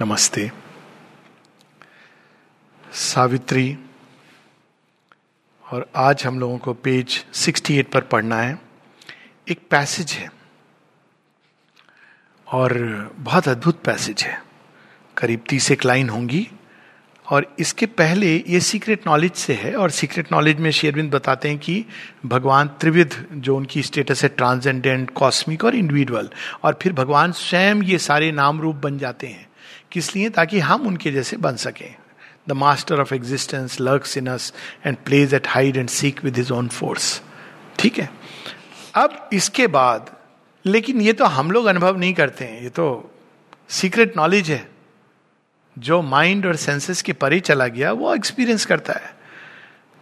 नमस्ते। सावित्री, और आज हम लोगों को पेज 68 पर पढ़ना है। एक पैसेज है और बहुत अद्भुत पैसेज है, करीब 30 लाइन होंगी। और इसके पहले ये सीक्रेट नॉलेज से है, और सीक्रेट नॉलेज में शेरविंद बताते हैं कि भगवान त्रिविध, जो उनकी स्टेटस है ट्रांसेंडेंट, कॉस्मिक और इंडिविजुअल, और फिर भगवान स्वयं ये सारे नाम रूप बन जाते हैं। किस लिए? ताकि हम उनके जैसे बन सकें। The master of existence lurks in us and plays at hide and seek with his own force. ठीक है। अब इसके बाद, लेकिन ये तो हम लोग अनुभव नहीं करते हैं, ये तो सीक्रेट नॉलेज है जो माइंड और सेंसेस के परे चला गया, वो एक्सपीरियंस करता है।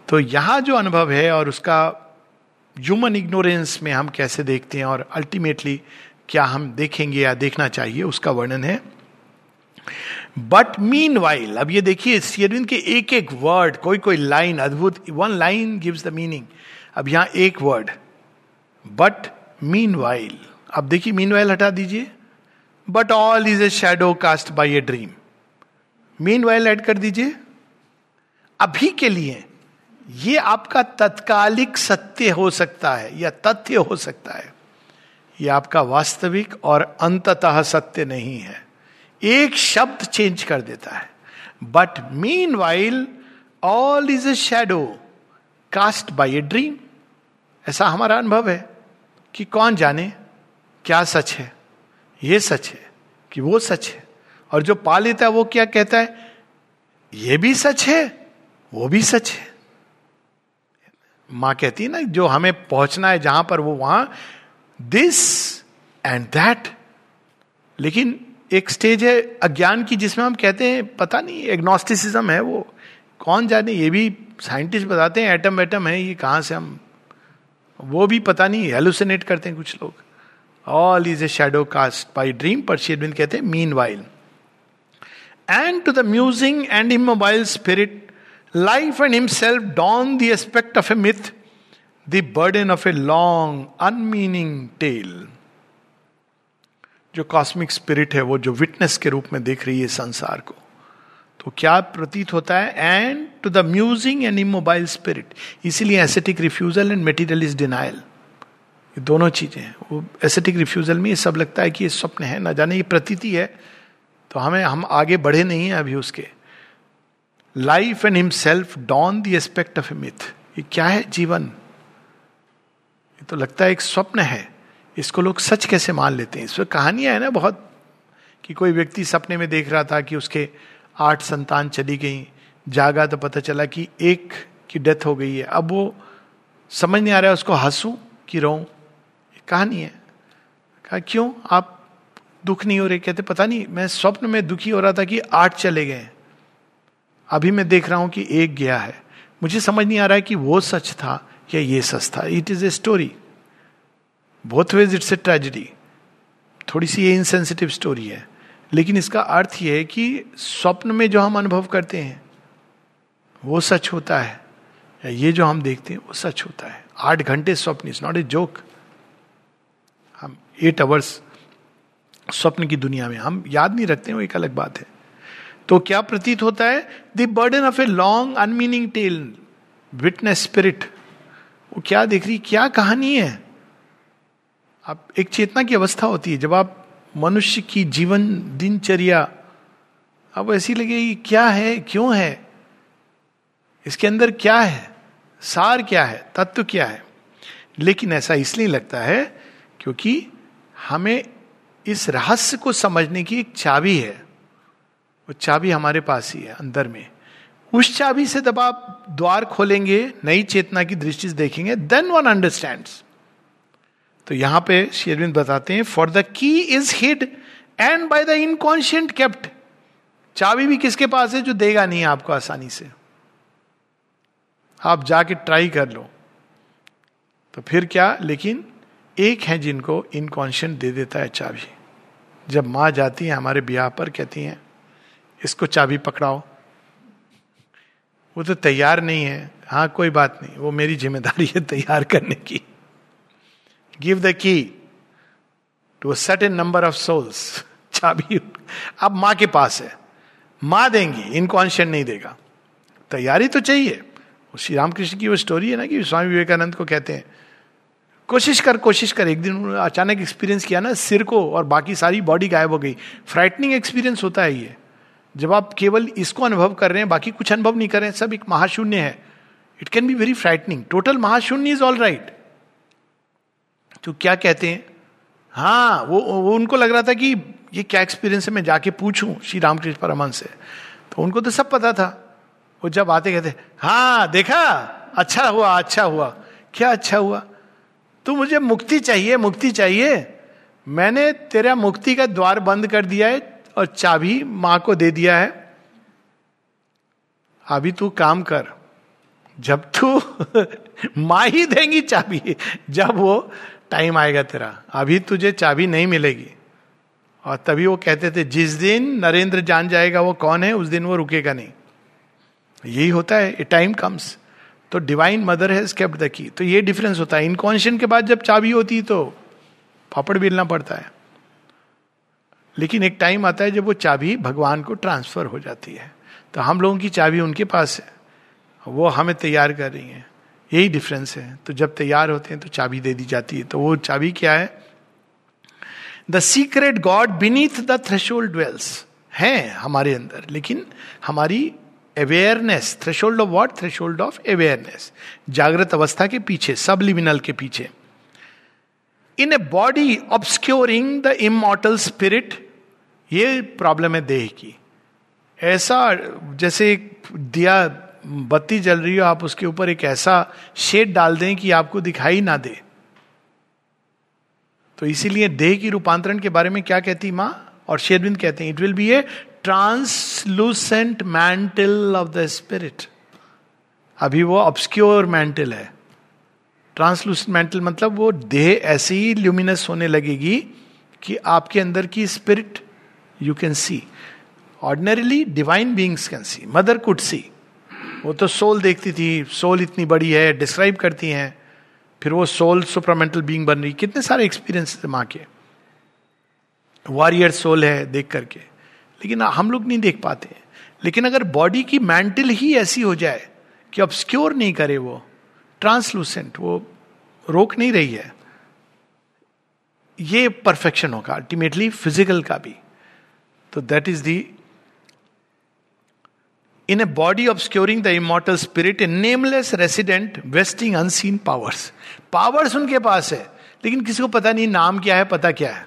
तो यहाँ जो अनुभव है और उसका ह्यूमन इग्नोरेंस में हम कैसे देखते हैं और अल्टीमेटली क्या हम देखेंगे या देखना चाहिए, उसका वर्णन है। बट मीनवाइल, अब ये देखिए शेरविन के एक एक वर्ड, कोई कोई लाइन अद्भुत, one line gives the meaning. अब यहाँ एक वर्ड, बट मीनवाइल। अब देखिए मीनवाइल हटा दीजिए, but all is a shadow cast by a dream. Meanwhile add कर दीजिए। अभी के लिए ये आपका तत्कालिक सत्य हो सकता है या तथ्य हो सकता है, ये आपका वास्तविक और अंततः सत्य नहीं है। एक शब्द चेंज कर देता है। But meanwhile all is a shadow cast by a dream. ऐसा हमारा अनुभव है कि कौन जाने क्या सच है, ये सच है कि वो सच है। और जो पा लेता है वो क्या कहता है, ये भी सच है वो भी सच है। माँ कहती है ना, जो हमें पहुंचना है जहां पर, वो वहां, दिस एंड दैट। लेकिन एक स्टेज है अज्ञान की जिसमें हम कहते हैं पता नहीं, एग्नोस्टिसिज्म है वो, कौन जाने, ये भी साइंटिस्ट बताते हैं एटम एटम है, ये कहां से, हम वो भी पता नहीं, हेलुसिनेट करते हैं कुछ लोग। All is a shadow cast by dream. पर शेरविंद कहते हैं meanwhile, and to the musing and immobile spirit, life and himself don the aspect of a myth, the burden of a long, unmeaning tale. जो cosmic spirit है, वो जो witness के रूप में देख रही है संसार को, तो क्या प्रतीत होता है, and to the musing and immobile spirit. इसीलिए ascetic refusal and materialist denial, ये दोनों चीजें हैं। वो एसेटिक रिफ्यूजल में ये सब लगता है कि ये स्वप्न है, ना जाने ये प्रतीति है, तो हमें, हम आगे बढ़े नहीं हैं अभी उसके। Life and himself don the aspect of a myth. ये क्या है जीवन, ये तो लगता है एक स्वप्न है, इसको लोग सच कैसे मान लेते हैं। इसमें कहानियां है ना बहुत, कि कोई व्यक्ति सपने में देख रहा था कि उसके 8 संतान चली गई, जागा तो पता चला कि एक की डेथ हो गई है। अब वो समझ नहीं आ रहा है उसको, हंसूं कि रोऊं, कहानी है। कहा क्यों आप दुख नहीं हो रहे? कहते पता नहीं, मैं स्वप्न में दुखी हो रहा था कि 8 चले गए, अभी मैं देख रहा हूं कि एक गया है, मुझे समझ नहीं आ रहा है कि वो सच था या ये सच था। It is a story, both ways it's a tragedy. थोड़ी सी ये इनसेंसिटिव स्टोरी है, लेकिन इसका अर्थ यह है कि स्वप्न में जो हम अनुभव करते हैं वो सच होता है, या ये जो हम देखते हैं वो सच होता है। 8 घंटे स्वप्न इज नॉट ए जोक। हम 8 आवर्स स्वप्न की दुनिया में हम याद नहीं रखते हैं, वो एक अलग बात है। तो क्या प्रतीत होता है, the burden of a long unmeaning tale. Witness spirit, वो क्या देख रही, क्या कहानी है। आप, एक चेतना की अवस्था होती है जब आप मनुष्य की जीवन दिनचर्या, अब ऐसी लगेगी क्या है, क्यों है, इसके अंदर क्या है, सार क्या है, तत्व क्या है। लेकिन ऐसा इसलिए लगता है क्योंकि हमें इस रहस्य को समझने की एक चाबी है, वो चाबी हमारे पास ही है अंदर में। उस चाबी से जब आप द्वार खोलेंगे, नई चेतना की दृष्टि से देखेंगे, देन वन अंडरस्टैंड्स। तो यहां पे शेरविंद बताते हैं, for the key is hid and by the inconscient kept. चाबी भी किसके पास है, जो देगा नहीं आपको आसानी से। आप जाके ट्राई कर लो तो फिर क्या, लेकिन एक है जिनको इनकॉन्शियंट दे देता है चाबी। जब माँ जाती है हमारे ब्याह पर, कहती हैं इसको चाबी पकड़ाओ, वो तो तैयार नहीं है। हाँ कोई बात नहीं, वो मेरी जिम्मेदारी है तैयार करने की। Give the key to a certain number of souls, चाबी अब मां के पास है, मां देंगी, इनकॉन्शियंट नहीं देगा। तैयारी तो चाहिए। श्री रामकृष्ण की वो स्टोरी है ना कि स्वामी विवेकानंद को कहते हैं कोशिश कर। एक दिन उन्होंने अचानक एक्सपीरियंस किया ना, सिर को और बाकी सारी बॉडी गायब हो गई। फ्राइटनिंग एक्सपीरियंस होता है ये, जब आप केवल इसको अनुभव कर रहे हैं, बाकी कुछ अनुभव नहीं कर रहे हैं, सब एक महाशून्य है। It can be very frightening. Total महाशून्य इज ऑल राइट। तो क्या कहते हैं, हाँ वो उनको लग रहा था कि ये क्या एक्सपीरियंस है, मैं जाके पूछूं श्री रामकृष्ण परमहंस से। तो उनको तो सब पता था। वो जब आते कहते, हाँ देखा, अच्छा हुआ। क्या अच्छा हुआ? तो मुझे मुक्ति चाहिए। मैंने तेरा मुक्ति का द्वार बंद कर दिया है और चाबी मां को दे दिया है। अभी तू काम कर, जब तू मां ही देंगी चाबी, जब वो टाइम आएगा तेरा, अभी तुझे चाबी नहीं मिलेगी। और तभी वो कहते थे, जिस दिन नरेंद्र जान जाएगा वो कौन है, उस दिन वो रुकेगा नहीं। यही होता है, ए टाइम कम्स। तो divine mother has kept the key. तो ये डिफरेंस होता है। इनकॉन्शियंट के बाद जब चाबी होती तो फापड़ बेलना पड़ता है, लेकिन एक टाइम आता है जब वो चाबी भगवान को ट्रांसफर हो जाती है। तो हम लोगों की चाबी उनके पास है, वो हमें तैयार कर रही है। यही डिफरेंस है। तो जब तैयार होते हैं तो चाबी दे दी जाती है। तो वो चाबी क्या है? The secret god beneath the threshold dwells, है हमारे अंदर, लेकिन हमारी awareness, threshold of what, threshold of awareness, जागृत अवस्था के पीछे, सबलिमिनल के पीछे। In a body obscuring the immortal spirit, ये प्रॉब्लम है देह की। ऐसा जैसे दिया बत्ती जल रही हो, आप उसके ऊपर एक ऐसा शेड डाल दें कि आपको दिखाई ना दे। तो इसीलिए देह की रूपांतरण के बारे में क्या कहती मां और शेरविंद कहते हैं, it will be a translucent mantle of the spirit. अभी वो ऑब्स्क्योर मैंटल है। ट्रांसलूसेंट मैंटल मतलब वो देह ऐसी ही ल्यूमिनस होने लगेगी कि आपके अंदर की spirit you can see. Ordinarily divine beings can see, mother could see. वो तो सोल देखती थी, सोल इतनी बड़ी है, डिस्क्राइब करती हैं। फिर वो सोल सुपरामेंटल बीइंग बन रही। कितने सारे एक्सपीरियंस थे माँ के, वॉरियर सोल है देख करके, लेकिन हम लोग नहीं देख पाते। लेकिन अगर बॉडी की मैंटल ही ऐसी हो जाए कि ऑब्स्क्योर नहीं करे, वो ट्रांसलूसेंट, वो रोक नहीं रही है, ये परफेक्शन होगा अल्टीमेटली फिजिकल का भी। तो that is the In a body obscuring the immortal spirit, a nameless resident vesting unseen powers. Powers उनके पास है, लेकिन किसी को पता नहीं नाम क्या है, पता क्या है।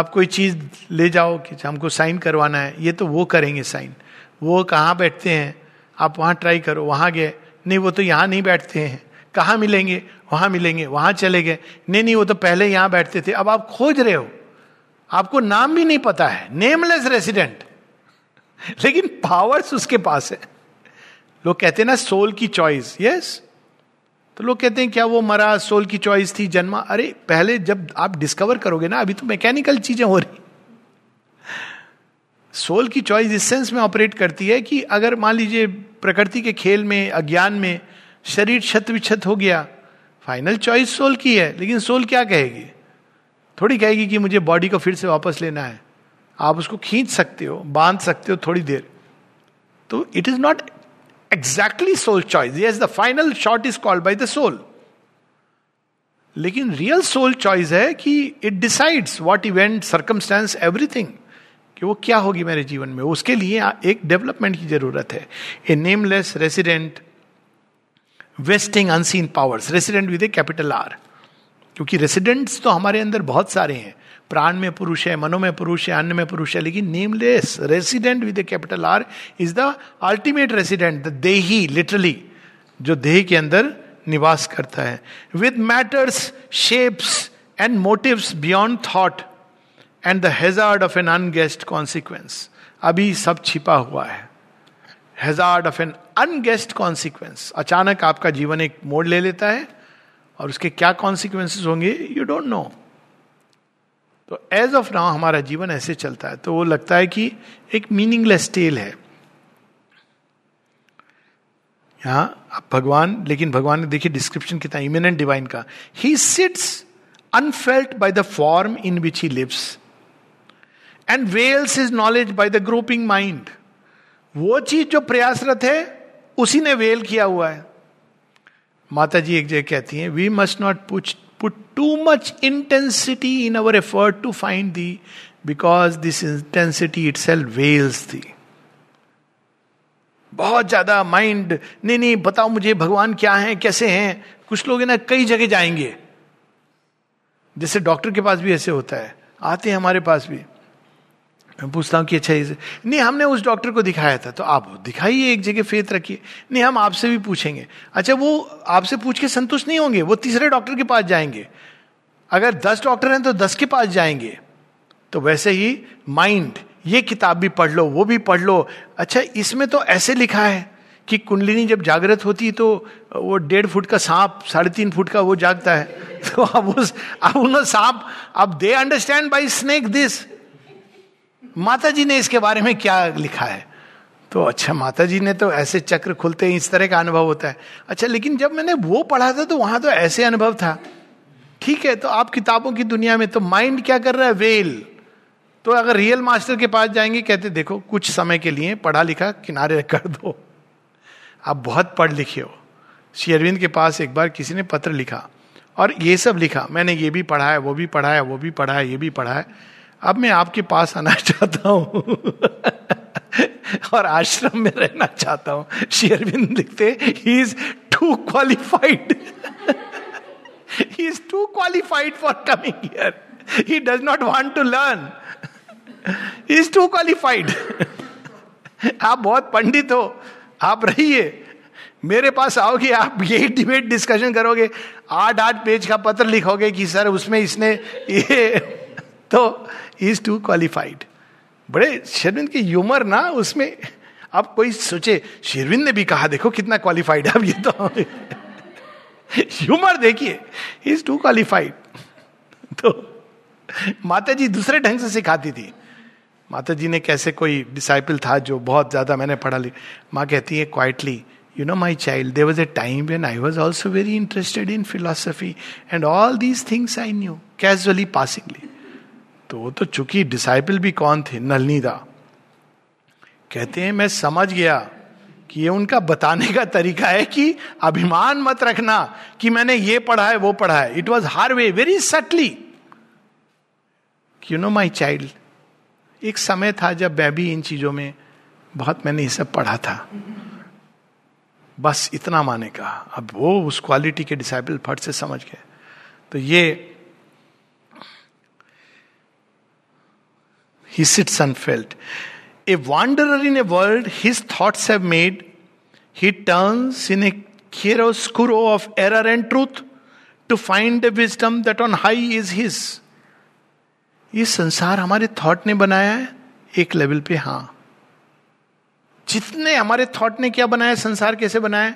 आप कोई चीज ले जाओ कि हमको साइन करवाना है, ये तो वो करेंगे साइन। वो कहाँ बैठते हैं, आप वहाँ ट्राई करो, वहाँ गए, नहीं वो तो यहाँ नहीं बैठते हैं, कहाँ मिलेंगे, वहाँ मिलेंगे, वहाँ चले गए, नहीं वो तो पहले यहाँ बैठते थे, अब आप खोज रहे हो, आपको नाम भी नहीं पता है। नेमलेस रेसिडेंट, लेकिन पावर्स उसके पास है। लोग कहते हैं ना सोल की चॉइस, यस। तो लोग कहते हैं क्या वो मरा, सोल की चॉइस थी, जन्मा। अरे पहले जब आप डिस्कवर करोगे ना, अभी तो मैकेनिकल चीजें हो रही। सोल की चॉइस इस सेंस में ऑपरेट करती है कि अगर मान लीजिए प्रकृति के खेल में, अज्ञान में शरीर छत विछत हो गया, फाइनल चॉइस सोल की है। लेकिन सोल क्या कहेगी? थोड़ी कहेगी कि मुझे बॉडी को फिर से वापस लेना है। आप उसको खींच सकते हो, बांध सकते हो थोड़ी देर। तो it is not exactly soul choice. Yes, the final shot is called by the soul, लेकिन रियल सोल चॉइस है कि it decides what event, circumstance, everything, कि वो क्या होगी मेरे जीवन में। उसके लिए एक डेवलपमेंट की जरूरत है। A nameless resident vesting unseen powers, resident with a capital R, क्योंकि रेसिडेंट्स तो हमारे अंदर बहुत सारे हैं। प्राण में पुरुष है, मनो में पुरुष है, अन्न में पुरुष है, लेकिन nameless resident with a capital R is the ultimate resident, the देही, लिटरली जो देह के अंदर निवास करता है। With matters, shapes and motives beyond thought and the hazard of an unguessed consequence. अभी सब छिपा हुआ है। Hazard of an unguessed consequence, अचानक आपका जीवन एक मोड़ ले लेता है और उसके क्या कॉन्सिक्वेंसेस होंगे यू डोंट नो। तो एज ऑफ नाउ हमारा जीवन ऐसे चलता है, तो वो लगता है कि एक मीनिंगलेस टेल है यहां। अब भगवान, लेकिन भगवान ने देखिए डिस्क्रिप्शन कितना इमिनेंट डिवाइन का। He sits unfelt by the form in which he lives, and veils his knowledge by the groping mind. वो चीज जो प्रयासरत है उसी ने वेल किया हुआ है. माता जी एक जगह कहती हैं, we must not put too much intensity in our effort to find thee, because this intensity itself veils thee. बहुत ज्यादा माइंड नहीं बताओ मुझे भगवान क्या है कैसे हैं. कुछ लोग ना कई जगह जाएंगे, जैसे डॉक्टर के पास भी ऐसे होता है, आते हैं हमारे पास भी. मैं पूछता हूँ कि अच्छा इसे नहीं हमने उस डॉक्टर को दिखाया था, तो आप दिखाइए एक जगह, फेथ रखिए. नहीं हम आपसे भी पूछेंगे. अच्छा वो आपसे पूछ के संतुष्ट नहीं होंगे, वो तीसरे डॉक्टर के पास जाएंगे. अगर 10 डॉक्टर हैं तो 10 के पास जाएंगे. तो वैसे ही माइंड, ये किताब भी पढ़ लो वो भी पढ़ लो, अच्छा इसमें तो ऐसे लिखा है कि कुंडलिनी जब जागृत होती तो वो 1.5 फुट का सांप 3.5 फुट का वो जागता है. तो अब उन सांप, अब they understand by snake this, माता जी ने इसके बारे में क्या लिखा है. तो अच्छा माता जी ने तो ऐसे चक्र खुलते हैं, इस तरह का अनुभव होता है. अच्छा लेकिन जब मैंने वो पढ़ा था तो वहां तो ऐसे अनुभव था. ठीक है, तो आप किताबों की दुनिया में, तो माइंड क्या कर रहा है, वेल. तो अगर रियल मास्टर के पास जाएंगे, कहते देखो कुछ समय के लिए पढ़ा लिखा किनारे कर दो, आप बहुत पढ़ लिखे हो. श्री अरविंद के पास एक बार किसी ने पत्र लिखा और ये सब लिखा, मैंने ये भी पढ़ा है वो भी पढ़ा है वो भी पढ़ा है ये भी पढ़ा है, अब मैं आपके पास आना चाहता हूँ और आश्रम में रहना चाहता हूँ. श्री अरविंद लिखते, he is too qualified, he is too qualified for coming here, he does not want to learn, he is too qualified. आप बहुत पंडित हो, आप रहिए, मेरे पास आओगे आप यही डिबेट डिस्कशन करोगे, 8-8 पेज का पत्र लिखोगे कि सर उसमें इसने ये, तो ही इज टू क्वालिफाइड. बड़े शेरविन के ह्यूमर ना उसमें, आप कोई सोचे शेरविन ने भी कहा देखो कितना क्वालिफाइड है, अब ये तो ह्यूमर देखिए, ही इज टू क्वालिफाइड. तो माता जी दूसरे ढंग से सिखाती थी. माता जी ने, कैसे कोई डिसाइपल था जो बहुत ज्यादा मैंने पढ़ा लिया, माँ कहती है quietly, you know my child, there was a time when I was also very interested in philosophy and all these things I knew casually, passingly. तो वो तो चूंकि डिसाइपल भी कौन थे, नलनीदा, कहते हैं मैं समझ गया कि ये उनका बताने का तरीका है कि अभिमान मत रखना कि मैंने ये पढ़ा है वो पढ़ा है. It was her way very subtly, you know my child, एक समय था जब मैं भी इन चीजों में बहुत, मैंने ये सब पढ़ा था. बस इतना माने का, अब वो उस क्वालिटी के डिसाइपल फट से समझ गए. तो ये he sits unfelt. A wanderer in a world his thoughts have made, he turns in a chiaroscuro of error and truth to find a wisdom that on high is his. ये संसार हमारे thought ने बनाया है एक level पे. हाँ, जितने हमारे थॉट ने क्या बनाया, संसार कैसे बनाया,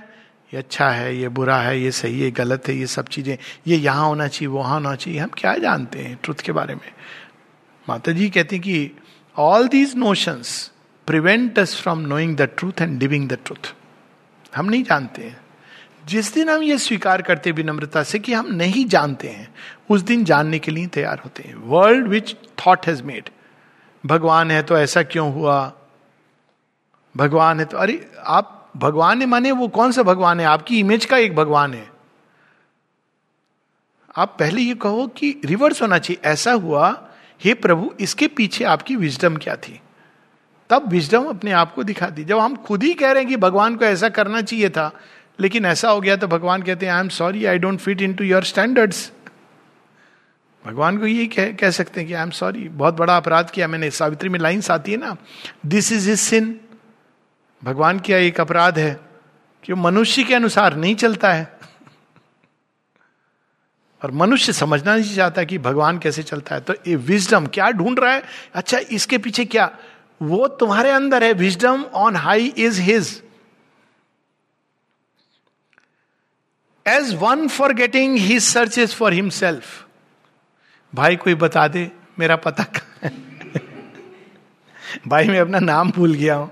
ये अच्छा है ये बुरा है ये सही है गलत है, ये सब चीजें, ये यहाँ होना चाहिए वहाँ होना चाहिए, हम क्या जानते हैं ट्रुथ के बारे में. माता जी कहती कि all these notions prevent us from knowing the truth and living the truth. हम नहीं जानते हैं. जिस दिन हम ये स्वीकार करते विनम्रता से कि हम नहीं जानते हैं, उस दिन जानने के लिए तैयार होते हैं. World which thought has made, भगवान है तो ऐसा क्यों हुआ, भगवान है तो, अरे आप भगवान है माने वो कौन सा भगवान है, आपकी इमेज का एक भगवान है. आप पहले ये कहो कि रिवर्स होना चाहिए, ऐसा हुआ हे प्रभु, इसके पीछे आपकी विजडम क्या थी, तब विजडम अपने आप को दिखा दी. जब हम खुद ही कह रहे हैं कि भगवान को ऐसा करना चाहिए था लेकिन ऐसा हो गया, तो भगवान कहते हैं I am sorry I don't fit into your standards. भगवान को ये कह सकते हैं कि आई एम सॉरी, बहुत बड़ा अपराध किया मैंने. सावित्री में लाइन्स आती है ना, दिस इज हिज सिन. भगवान क्या एक अपराध है कि मनुष्य के अनुसार नहीं चलता है, और मनुष्य समझना नहीं चाहता कि भगवान कैसे चलता है. तो ये विजडम क्या ढूंढ रहा है, अच्छा इसके पीछे क्या, वो तुम्हारे अंदर है. Wisdom on high is his, as one forgetting he searches for himself. भाई कोई बता दे मेरा पता कहाँ है, भाई मैं अपना नाम भूल गया हूं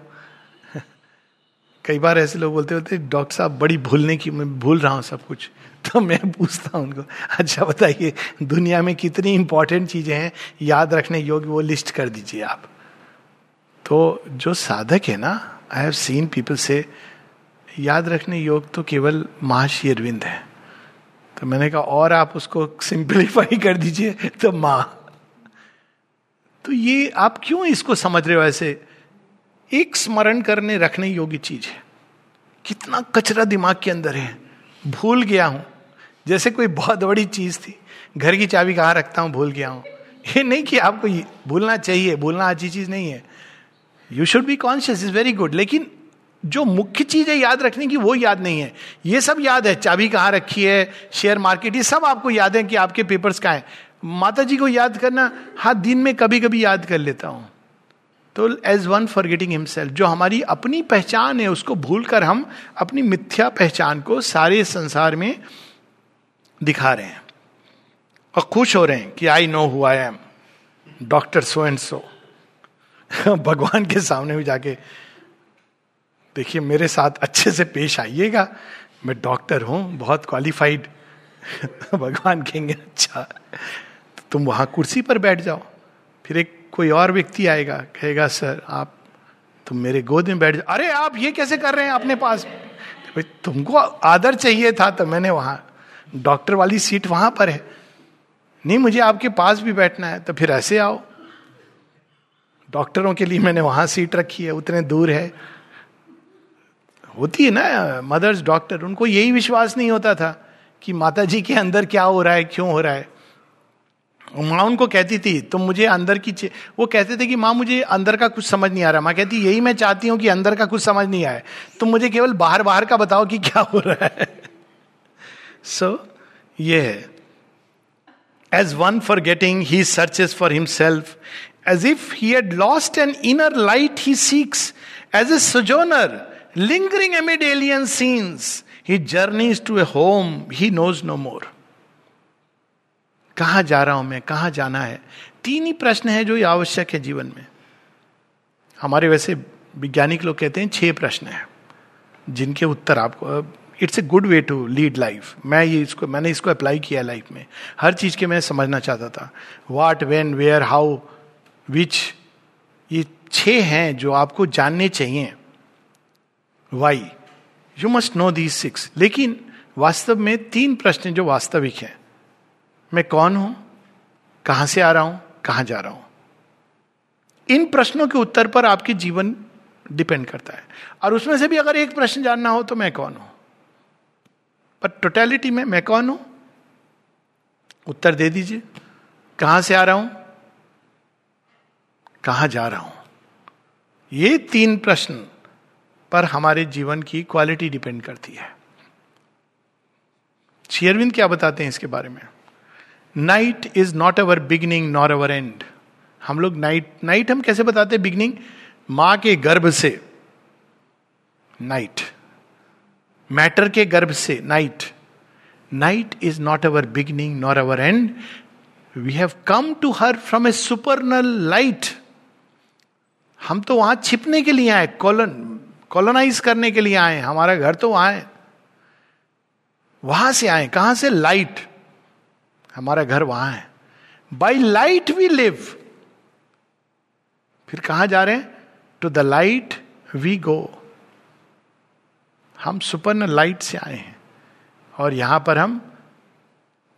कई बार ऐसे लोग बोलते डॉक्टर साहब बड़ी भूलने की, मैं भूल रहा हूँ सब कुछ, तो मैं पूछता हूँ उनको, अच्छा बताइए दुनिया में कितनी इंपॉर्टेंट चीजें हैं याद रखने योग्य, वो लिस्ट कर दीजिए आप। तो जो साधक है ना, आई हैव सीन पीपल से याद रखने योग्य तो केवल महर्षि अरविंद है, तो मैंने कहा और आप उसको सिंप्लीफाई कर दीजिए तो माँ। तो ये आप क्यों इसको समझ रहे हो ऐसे, एक स्मरण करने रखने योग्य चीज है। कितना कचरा दिमाग के अंदर है, भूल गया हूं, जैसे कोई बहुत बड़ी चीज थी, घर की चाबी कहाँ रखता हूं भूल गया हूं। ये नहीं कि आपको भूलना चाहिए, भूलना अच्छी चीज नहीं है, you should be conscious, is very good, लेकिन जो मुख्य चीज है याद रखने की वो याद नहीं है। ये सब याद है, चाबी कहाँ रखी है, शेयर मार्केट, ये सब आपको याद है कि आपके पेपर्स कहाँ हैं। माता जी को याद करना, हाँ दिन में कभी कभी याद कर लेता हूँ, तो एज वन फॉरगेटिंग हिमसेल्फ, जो हमारी अपनी पहचान है उसको भूलकर हम अपनी मिथ्या पहचान को सारे संसार में दिखा रहे हैं और खुश हो रहे हैं कि I know who I am, doctor so and so. भगवान के सामने भी जाके देखिए मेरे साथ अच्छे से पेश आइएगा, मैं डॉक्टर हूं, बहुत क्वालिफाइड। भगवान कहेंगे अच्छा, तो तुम वहां कुर्सी पर बैठ जाओ। फिर एक कोई और व्यक्ति आएगा, कहेगा सर आप तुम मेरे गोद में बैठ जाओ, अरे आप ये कैसे कर रहे हैं अपने पास, भाई तुमको आदर चाहिए था, तो मैंने वहां डॉक्टर वाली सीट वहां पर है, नहीं मुझे आपके पास भी बैठना है, तो फिर ऐसे आओ, डॉक्टरों के लिए मैंने वहां सीट रखी है, उतने दूर है। होती है ना मदर्स डॉक्टर, उनको यही विश्वास नहीं होता था कि माता जी के अंदर क्या हो रहा है, क्यों हो रहा है। माँ उनको कहती थी तुम मुझे अंदर की, वो कहते थे कि माँ मुझे अंदर का कुछ समझ नहीं आ रहा। माँ कहती यही मैं चाहती हूँ कि अंदर का कुछ समझ नहीं आए, तुम मुझे केवल बाहर बाहर का बताओ कि क्या हो रहा है। सो ये है, as one forgetting he searches for himself, as if he had lost an inner light he seeks, as a sojourner lingering amid alien scenes he journeys to a home he knows no more. कहाँ जा रहा हूं मैं, कहाँ जाना है, तीन ही प्रश्न है जो ये आवश्यक है जीवन में। हमारे वैसे वैज्ञानिक लोग कहते हैं 6 प्रश्न है जिनके उत्तर आपको, it's a good way to lead life. मैंने इसको अप्लाई किया लाइफ में, हर चीज के मैं समझना चाहता था, what, when, where, how, which, ये 6 हैं जो आपको जानने चाहिए। Why, you must know these 6। लेकिन वास्तव में 3 प्रश्न जो वास्तविक हैं, मैं कौन हूं, कहां से आ रहा हूं, कहां जा रहा हूं, इन प्रश्नों के उत्तर पर आपके जीवन डिपेंड करता है। और उसमें से भी अगर एक प्रश्न जानना हो तो मैं कौन हूं, पर टोटलिटी में मैं कौन हूं उत्तर दे दीजिए, कहां से आ रहा हूं, कहां जा रहा हूं, ये 3 प्रश्न पर हमारे जीवन की क्वालिटी डिपेंड करती है। श्री अरविंद क्या बताते हैं इसके बारे में, night is not our beginning nor our end. हम लोग नाइट हम कैसे बताते हैं बिगिनिंग, मां के गर्भ से नाइट, मैटर के गर्भ से night, night is not our beginning nor our end, we have come to her from a supernal light. हम तो वहां छिपने के लिए आए, कॉलोनाइज करने के लिए आए, हमारा घर तो वहां है, वहां से आए, कहां से, लाइट, हमारा घर वहां है, बाई लाइट वी लिव। फिर कहां जा रहे हैं, to the light we go. हम सुपरनल लाइट से आए हैं और यहां पर हम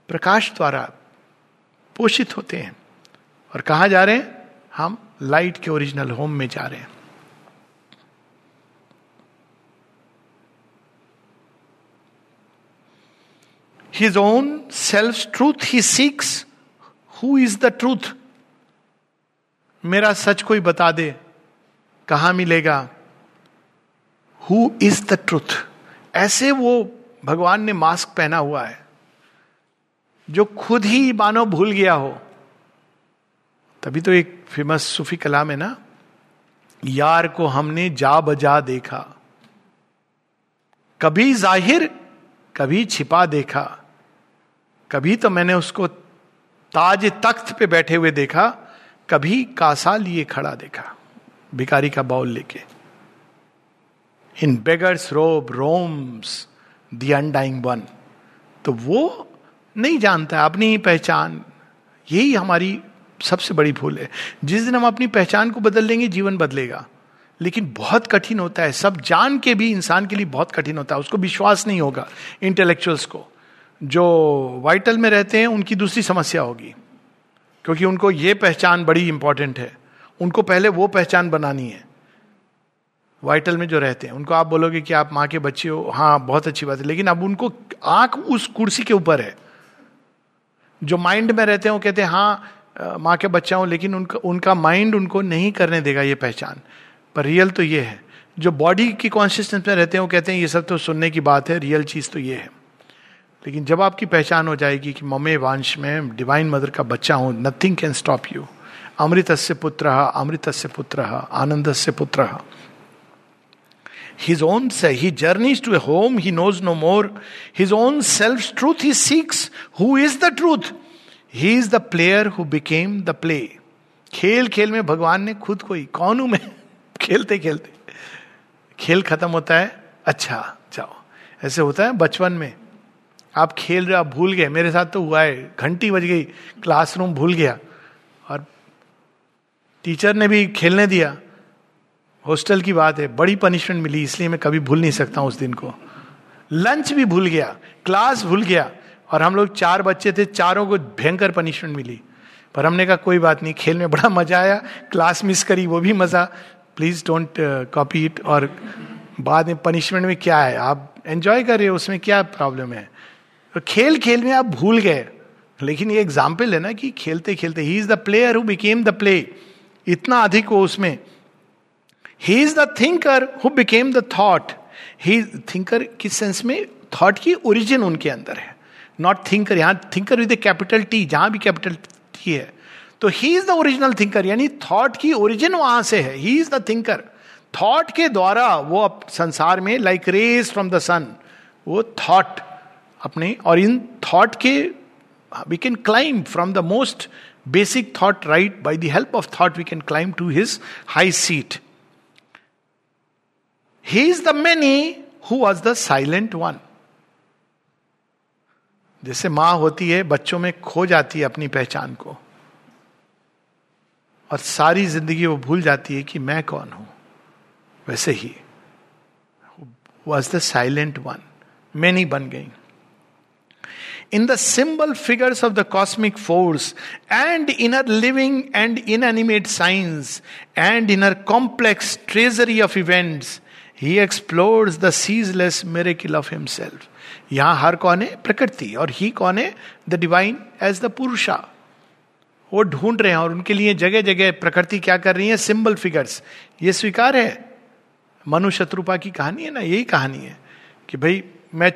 प्रकाश द्वारा पोषित होते हैं। और कहां जा रहे हैं, हम लाइट के ओरिजिनल होम में जा रहे हैं। His own self's truth he seeks. Who is the truth? मेरा सच कोई बता दे, कहाँ मिलेगा? Who is the truth? ऐसे वो भगवान ने मास्क पहना हुआ है, जो खुद ही मानो भूल गया हो। तभी तो एक फेमस सूफी कलाम है ना, यार को हमने जा बजा देखा, कभी जाहिर कभी छिपा देखा, कभी तो मैंने उसको ताज तख्त पे बैठे हुए देखा, कभी कासा लिए खड़ा देखा, भिखारी का बाउल लेके। In beggar's robe roams the undying one. तो वो नहीं जानता अपनी पहचान. यही हमारी सबसे बड़ी भूल है. जिस दिन हम अपनी पहचान को बदल लेंगे जीवन बदलेगा. लेकिन बहुत कठिन होता है. सब जान के भी इंसान के लिए बहुत कठिन होता है. उसको विश्वास नहीं होगा. इंटेलेक्चुअल्स को जो वाइटल में रहते हैं उनकी दूसरी समस्या होगी क्योंकि उनको ये पहचान बड़ी इंपॉर्टेंट है. उनको पहले वो पहचान बनानी है. वाइटल में जो रहते हैं उनको आप बोलोगे कि आप माँ के बच्चे हो, हाँ बहुत अच्छी बात है, लेकिन अब उनको आंख उस कुर्सी के ऊपर है. जो माइंड में रहते हैं वो कहते हैं हाँ माँ के बच्चा हूँ, लेकिन उनका माइंड उनको नहीं करने देगा ये पहचान. पर रियल तो ये है. जो बॉडी की कॉन्शियसनेस में रहते हैं वो कहते हैं ये सब तो सुनने की बात है, रियल चीज़ तो ये है. लेकिन जब आपकी पहचान हो जाएगी कि ममे वांश में डिवाइन मदर का बच्चा हूँ, नथिंग कैन स्टॉप यू. अमृतस्य पुत्रः, अमृतस्य पुत्रः, आनंदस्य पुत्रः. His own self, he journeys to a home, he knows no more. His own self's truth he seeks. Who is the truth? He is the player who became the play. खेल खेल में भगवान ने खुद को ही, कौन हूं मैं, खेलते खेलते. खेल खत्म होता है, अच्छा जाओ. ऐसे होता है बचपन में. आप खेल रहे, आप भूल गए. मेरे साथ तो हुआ है, घंटी बज गई, क्लासरूम भूल गया और टीचर ने भी खेलने दिया. हॉस्टल की बात है, बड़ी पनिशमेंट मिली, इसलिए मैं कभी भूल नहीं सकता हूँ उस दिन को. लंच भी भूल गया, क्लास भूल गया, और हम लोग 4 बच्चे थे, चारों को भयंकर पनिशमेंट मिली. पर हमने कहा कोई बात नहीं, खेल में बड़ा मजा आया, क्लास मिस करी वो भी मज़ा. Please don't copy it. और बाद में पनिशमेंट में क्या है, आप एंजॉय कर रहे हो, उसमें क्या प्रॉब्लम है. तो खेल खेल में आप भूल गए. लेकिन ये एग्जाम्पल है ना कि खेलते खेलते, he is the player who became the play. इतना अधिक हो उसमें. He is the thinker who became the thought. He thinker किस सेंस में, थॉट की ओरिजिन उनके अंदर है, नॉट थिंकर. यहाँ thinker with a capital T, जहाँ भी कैपिटल T है. तो he is the original thinker, यानी थॉट की ओरिजिन वहां से है. He is the thinker. Thought के द्वारा वो संसार में like rays from the sun, वो थॉट अपने, और इन थॉट के we can climb from the most basic thought right, by the help of thought we can climb to his high seat. He is the many who was the silent one. जैसे माँ होती है बच्चों में खो जाती है अपनी पहचान को, और सारी जिंदगी वो भूल जाती है कि मैं कौन हूं. वैसे ही was the silent one. Many बन गई. In the symbol figures of the cosmic force and inner living and inanimate signs and inner complex treasury of events, he explores the ceaseless miracle of himself. यहाँ हर कौन है, प्रकृति, और ही कौन है, the divine as the पुरुषा. वो ढूंढ रहे हैं और उनके लिए जगह जगह प्रकृति क्या कर रही है, सिंबल फिगर्स. ये स्वीकार है. मनु शत्रुपा की कहानी है ना, यही कहानी है कि भाई मैं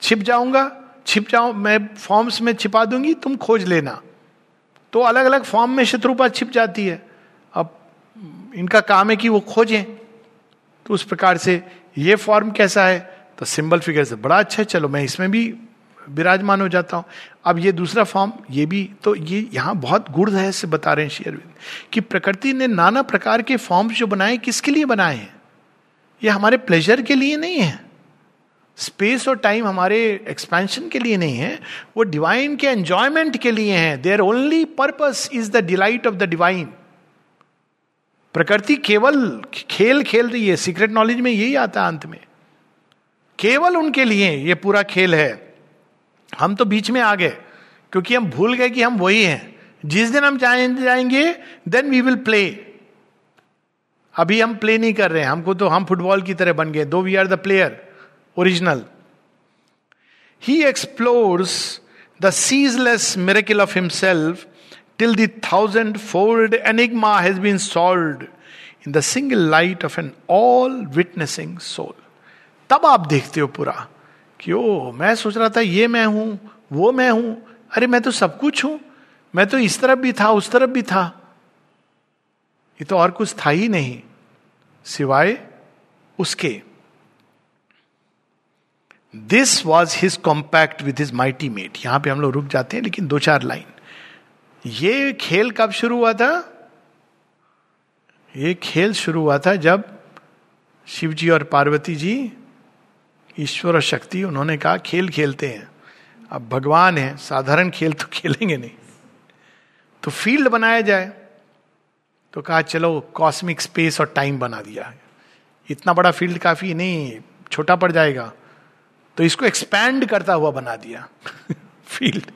छिप जाऊंगा, छिप जाओ, मैं फॉर्म्स में छिपा दूंगी, तुम खोज लेना. तो अलग अलग फॉर्म में शत्रुपा छिप जाती है. अब इनका काम है कि वो खोजें. तो उस प्रकार से ये फॉर्म कैसा है, तो सिंबल फिगर से बड़ा अच्छा है, चलो मैं इसमें भी विराजमान हो जाता हूँ. अब ये दूसरा फॉर्म, ये भी. तो ये यहाँ बहुत गूढ़ रहस्य से बता रहे हैं शेरविन कि प्रकृति ने नाना प्रकार के फॉर्म्स जो बनाए, किसके लिए बनाए हैं. ये हमारे प्लेजर के लिए नहीं है. स्पेस और टाइम हमारे एक्सपेंशन के लिए नहीं है. वो डिवाइन के एंजॉयमेंट के लिए हैं. Their only purpose is the delight of the divine. प्रकृति केवल खेल खेल रही है. सीक्रेट नॉलेज में यही आता है अंत में, केवल उनके लिए ये पूरा खेल है. हम तो बीच में आ गए क्योंकि हम भूल गए कि हम वही हैं. जिस दिन हम जाएंगे देन वी विल प्ले. अभी हम प्ले नहीं कर रहे हैं. हमको तो हम फुटबॉल की तरह बन गए, दो we are the player original. He explores the ceaseless miracle of himself till the 1000-fold enigma has been solved in the single light of an all-witnessing soul. तब आप देखते हो पूरा कि ओ, मैं सोच रहा था ये मैं हूँ, वो मैं हूँ, अरे मैं तो सब कुछ हूँ, मैं तो इस तरफ भी था, उस तरफ भी था, ये तो और कुछ था ही नहीं सिवाय उसके. This was his compact with his mighty mate. यहाँ पे हम लोग रुक जाते हैं, लेकिन 2-4 लाइन. ये खेल कब शुरू हुआ था? ये खेल शुरू हुआ था जब शिव जी और पार्वती जी ईश्वर और शक्ति, उन्होंने कहा खेल खेलते हैं, अब भगवान है, साधारण खेल तो खेलेंगे नहीं, तो फील्ड बनाया जाए। तो कहा चलो कॉस्मिक स्पेस और टाइम बना दिया, इतना बड़ा फील्ड काफी नहीं, छोटा पड़ जाएगा, तो इसको एक्सपैंड करता हुआ बना दिया फील्ड।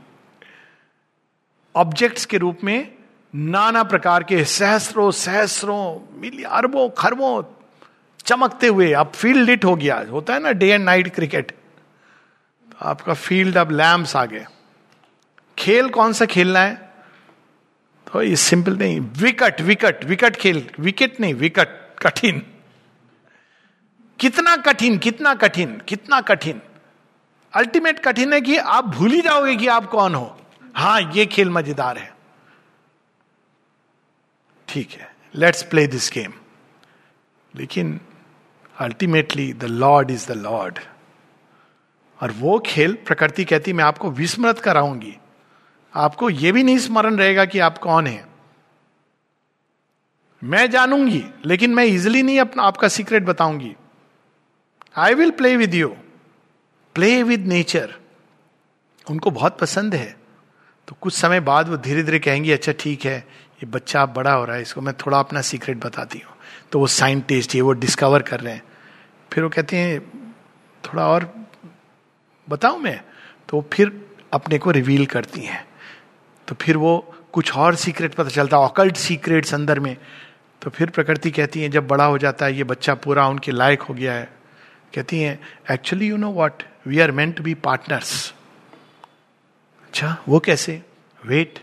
ऑब्जेक्ट्स के रूप में नाना प्रकार के सहस्रों सहस्रों मिलियन अरबों खरबों चमकते हुए, अब फील्ड लिट हो गया, होता है ना डे एंड नाइट क्रिकेट, तो आपका फील्ड अब लैम्प्स आ गए। खेल कौन सा खेलना है, तो ये सिंपल नहीं, विकेट विकेट विकेट खेल, विकेट नहीं विकेट, कठिन, कितना कठिन कितना कठिन कितना कठिन, अल्टीमेट कठिन है कि आप भूल ही जाओगे कि आप कौन हो। हाँ ये खेल मजेदार है, ठीक है, लेट्स प्ले दिस गेम, लेकिन ultimately the lord is the lord. और वो खेल प्रकृति कहती मैं आपको विस्मृत कराऊंगी, आपको ये भी नहीं स्मरण रहेगा कि आप कौन है। मैं जानूंगी लेकिन मैं इजिली नहीं अपना आपका सीक्रेट बताऊंगी। I will play with you, play with nature, उनको बहुत पसंद है। तो कुछ समय बाद वो धीरे धीरे कहेंगी अच्छा ठीक है ये बच्चा अब बड़ा हो रहा है, इसको मैं थोड़ा अपना सीक्रेट बताती हूँ। तो वो साइंटिस्ट है, वो डिस्कवर कर रहे हैं, फिर वो कहते हैं थोड़ा और बताऊँ मैं, तो फिर अपने को रिवील करती हैं, तो फिर वो कुछ और सीक्रेट पता चलता, ऑकल्ट सीक्रेट्स अंदर में। तो फिर प्रकृति कहती है जब बड़ा हो जाता है ये बच्चा पूरा उनके लायक हो गया है, कहती हैं actually you know what, we are meant to be partners. अच्छा वो कैसे, वेट,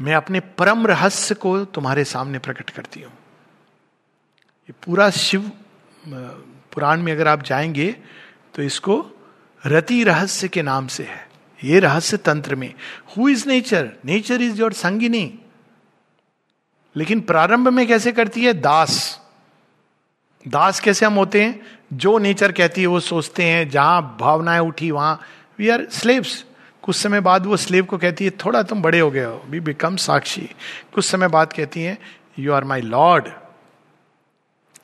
मैं अपने परम रहस्य को तुम्हारे सामने प्रकट करती हूँ। ये पूरा शिव पुराण में अगर आप जाएंगे तो इसको रति रहस्य के नाम से है। ये रहस्य तंत्र में who is nature, nature is your संगिनी, लेकिन प्रारंभ में कैसे करती है, दास। दास कैसे हम होते हैं, जो नेचर कहती है वो सोचते हैं, जहां भावनाएं उठी वहां, वी आर स्लेव्स। कुछ समय बाद वो स्लेव को कहती है थोड़ा तुम बड़े हो गए हो, वी बिकम साक्षी। कुछ समय बाद कहती है you are my lord,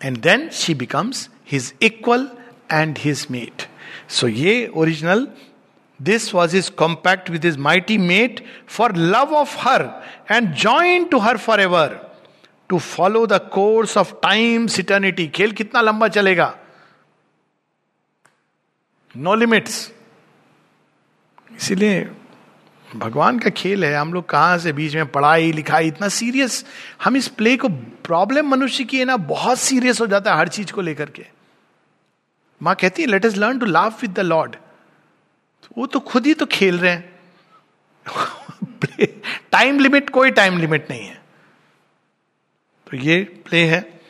and then she becomes his equal and his mate. So ये original, this was his compact with his mighty mate for love of her and join to her for ever to follow the course of times eternity. खेल कितना लंबा चलेगा, no limits. इसीलिए भगवान का खेल है, हम लोग कहाँ से बीच में पढ़ाई लिखाई इतना सीरियस, हम इस प्ले को, प्रॉब्लम मनुष्य की है ना बहुत सीरियस हो जाता है हर चीज को लेकर के। माँ कहती है let us learn to laugh with the lord, वो तो खुद ही तो खेल रहे हैं प्ले, टाइम लिमिट, कोई टाइम लिमिट नहीं है। तो ये प्ले है,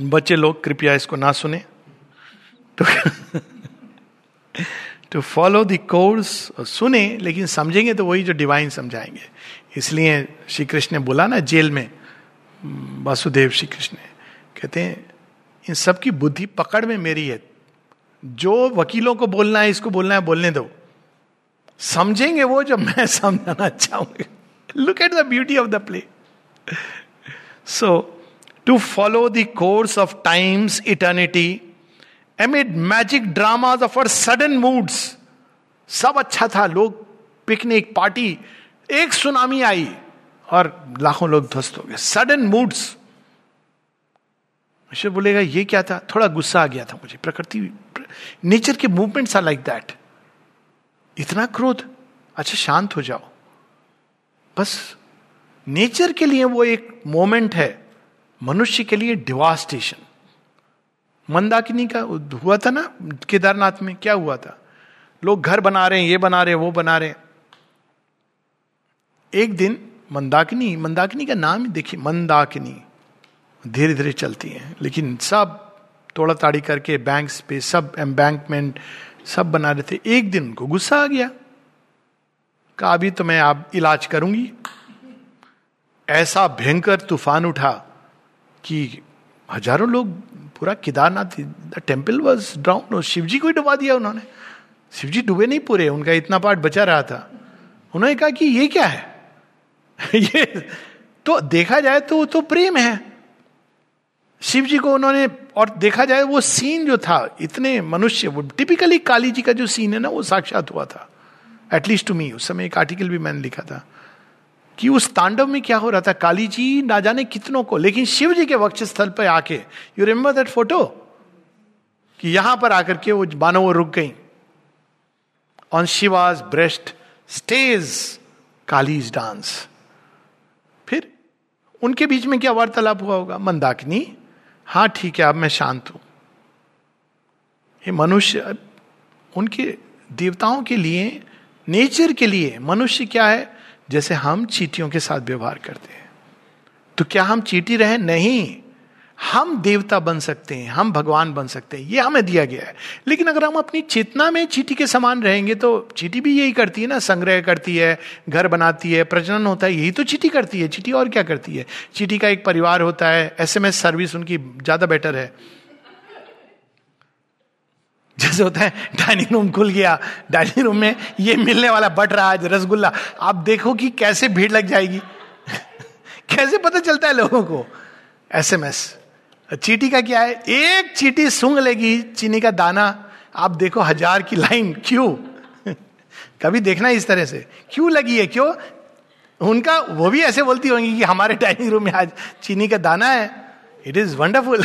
बच्चे लोग कृपया इसको ना सुने। तो टू फॉलो द कोर्स, सुने लेकिन समझेंगे तो वही जो डिवाइन समझाएंगे। इसलिए श्री कृष्ण ने बोला ना जेल में, वासुदेव श्री कृष्ण कहते हैं इन सब की बुद्धि पकड़ में मेरी है, जो वकीलों को बोलना है इसको बोलना है बोलने दो, समझेंगे वो जब मैं समझाना चाहूंगा। Look at the beauty of the play. So to follow the course of times eternity Amid magic dramas of her sudden moods, सब अच्छा था, लोग पिकनिक पार्टी, एक सुनामी आई और लाखों लोग ध्वस्त हो गए। सडन मूड्स, ईश्वर बोलेगा ये क्या था, थोड़ा गुस्सा आ गया था मुझे। प्रकृति, नेचर के मूवमेंट्स आर लाइक दैट। इतना क्रोध, अच्छा शांत हो जाओ, बस। नेचर के लिए वो एक मोमेंट है, मनुष्य के लिए डिवास्टेशन। मंदाकिनी का हुआ था ना केदारनाथ में, क्या हुआ था, लोग घर बना रहे हैं, ये बना रहे हैं, वो बना रहे हैं। एक दिन मंदाकिनी का नाम ही देखिए, मंदाकिनी धीरे धीरे चलती है, लेकिन सब तोड़ा ताड़ी करके बैंक्स पे सब एम्बैंकमेंट सब बना रहे थे। एक दिन उनको गुस्सा आ गया, कहा अभी तो मैं आप इलाज करूंगी। ऐसा भयंकर तूफान उठा कि हजारों लोग, पूरा Kedarnath, the temple was drown, और शिवजी को ही डुबा दिया उन्होंने। शिवजी डूबे नहीं पूरे, उनका इतना पार्ट बचा रहा था। उन्होंने कहा कि ये क्या है ये तो देखा जाए तो प्रेम है, शिव जी को उन्होंने, और देखा जाए वो सीन जो था, इतने मनुष्य, वो टिपिकली काली जी का जो सीन है ना वो साक्षात हुआ था, एटलीस्ट टू मी। उस समय एक आर्टिकल भी मैंने लिखा था कि उस तांडव में क्या हो रहा था, काली जी ना जाने कितनों को, लेकिन शिव जी के वक्षस्थल पर आके, यू रिमेंबर दैट फोटो, कि यहां पर आकर के वो मानव रुक गई। On Shiva's breast stage Kali's dance. फिर उनके बीच में क्या वार्तालाप हुआ होगा, मंदाकिनी हाँ ठीक है अब मैं शांत हूं। ये मनुष्य, उनके देवताओं के लिए, नेचर के लिए मनुष्य क्या है, जैसे हम चींटियों के साथ व्यवहार करते हैं। तो क्या हम चींटी रहे? नहीं, हम देवता बन सकते हैं, हम भगवान बन सकते हैं, ये हमें दिया गया है। लेकिन अगर हम अपनी चेतना में चींटी के समान रहेंगे, तो चींटी भी यही करती है ना, संग्रह करती है, घर बनाती है, प्रजनन होता है, यही तो चींटी करती है। चींटी और क्या करती है? चींटी का एक परिवार होता है, SMS सर्विस उनकी ज्यादा बेटर है। जैसे होता है डाइनिंग रूम खुल गया, डाइनिंग रूम में ये मिलने वाला बट रहा आज रसगुल्ला, आप देखो कि कैसे भीड़ लग जाएगी। कैसे पता चलता है लोगों को? SMS। चींटी का क्या है, एक चींटी सूंघ लेगी चीनी का दाना, आप देखो 1000 की लाइन। क्यों? कभी देखना इस तरह से क्यों लगी है, क्यों? उनका वो भी ऐसे बोलती होंगी कि हमारे डाइनिंग रूम में आज चीनी का दाना है, इट इज वंडरफुल।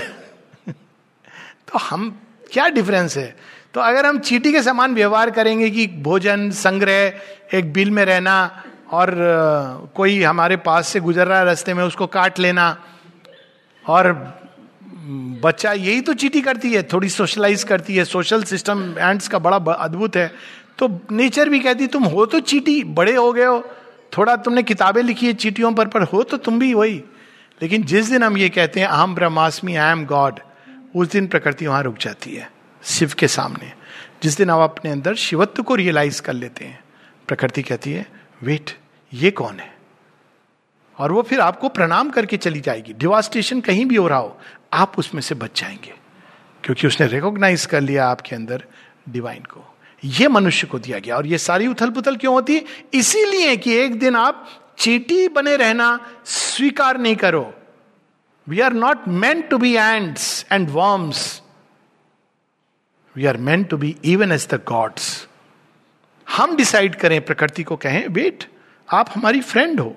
तो हम, क्या डिफरेंस है? तो अगर हम चींटी के समान व्यवहार करेंगे कि भोजन, संग्रह, एक बिल में रहना, और कोई हमारे पास से गुजर रहा है रास्ते में उसको काट लेना, और बच्चा, यही तो चींटी करती है, थोड़ी सोशलाइज करती है। सोशल सिस्टम एंड्स का बड़ा अद्भुत है। तो नेचर भी कहती तुम हो तो चींटी, बड़े हो गए हो, थोड़ा तुमने किताबें लिखी है चींटियों पर हो तो तुम भी वही। लेकिन जिस दिन हम ये कहते हैं अहम ब्रह्मास्मि, आई एम गॉड, उस दिन प्रकृति वहां रुक जाती है शिव के सामने। जिस दिन आप अपने अंदर शिवत्व को रियलाइज कर लेते हैं, प्रकृति कहती है वेट, ये कौन है? और वो फिर आपको प्रणाम करके चली जाएगी। डिवास्टेशन कहीं भी हो रहा हो, आप उसमें से बच जाएंगे, क्योंकि उसने रिकॉग्नाइज कर लिया आपके अंदर डिवाइन को। ये मनुष्य को दिया गया। और ये सारी उथल पुथल क्यों होती है? इसीलिए कि एक दिन आप चींटी बने रहना स्वीकार नहीं करो। We are not meant to be ants and worms. We are meant to be even as the gods. हम डिसाइड करें, प्रकृति को कहें वेट, आप हमारी फ्रेंड हो,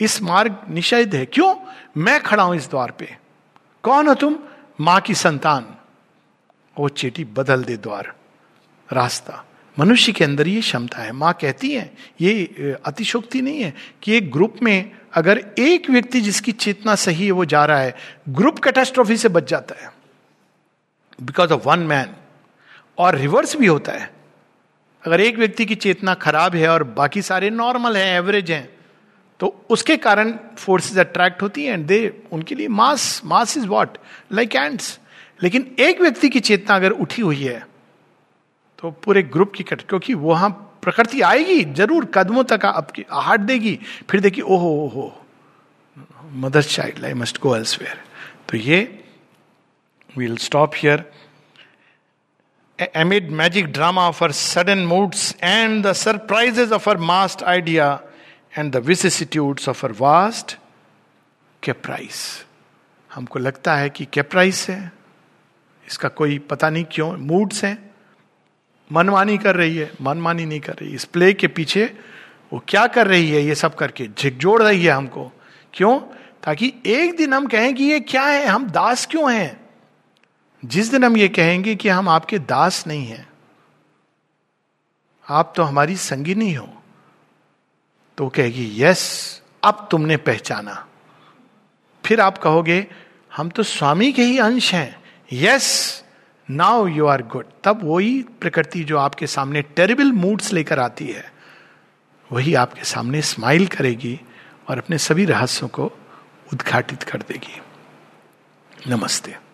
इस मार्ग निषेध है। क्यों? मैं खड़ा हूं इस द्वार पे, कौन हो तुम? मां की संतान। वो चींटी बदल दे द्वार, रास्ता। मनुष्य के अंदर ये क्षमता है। माँ कहती है, ये अतिशोक्ति नहीं है, कि एक ग्रुप में अगर एक व्यक्ति जिसकी चेतना सही है वो जा रहा है, ग्रुप कैटास्ट्रोफी से बच जाता है बिकॉज ऑफ वन मैन। और रिवर्स भी होता है, अगर एक व्यक्ति की चेतना खराब है और बाकी सारे नॉर्मल हैं, एवरेज हैं, तो उसके कारण फोर्सेस अट्रैक्ट होती हैं, एंड दे, उनके लिए mass is what, like ends. लेकिन एक व्यक्ति की चेतना अगर उठी हुई है तो पूरे ग्रुप की कट, क्योंकि वहां प्रकृति आएगी जरूर, कदमों तक आपकी आहट देगी, फिर देखिए ओहो ओहो mother child, I must go elsewhere. तो ये we'll stop here. Amid magic drama of her sudden moods and the surprises of her masked idea and the vicissitudes of her vast caprice. हमको लगता है कि कैप्राइस है, इसका कोई पता नहीं क्यों मूड्स हैं, मनमानी कर रही है। मनमानी नहीं कर रही, इस प्ले के पीछे वो क्या कर रही है, ये सब करके झिकझोड़ रही है हमको। क्यों? ताकि एक दिन हम कहें कि ये क्या है, हम दास क्यों हैं। जिस दिन हम ये कहेंगे कि हम आपके दास नहीं हैं, आप तो हमारी संगिनी हो, तो कहेगी यस अब तुमने पहचाना। फिर आप कहोगे हम तो स्वामी के ही अंश हैं, yes now you are good. तब वही प्रकृति जो आपके सामने टेरिबल मूड्स लेकर आती है, वही आपके सामने स्माइल करेगी और अपने सभी रहस्यों को उद्घाटित कर देगी। नमस्ते।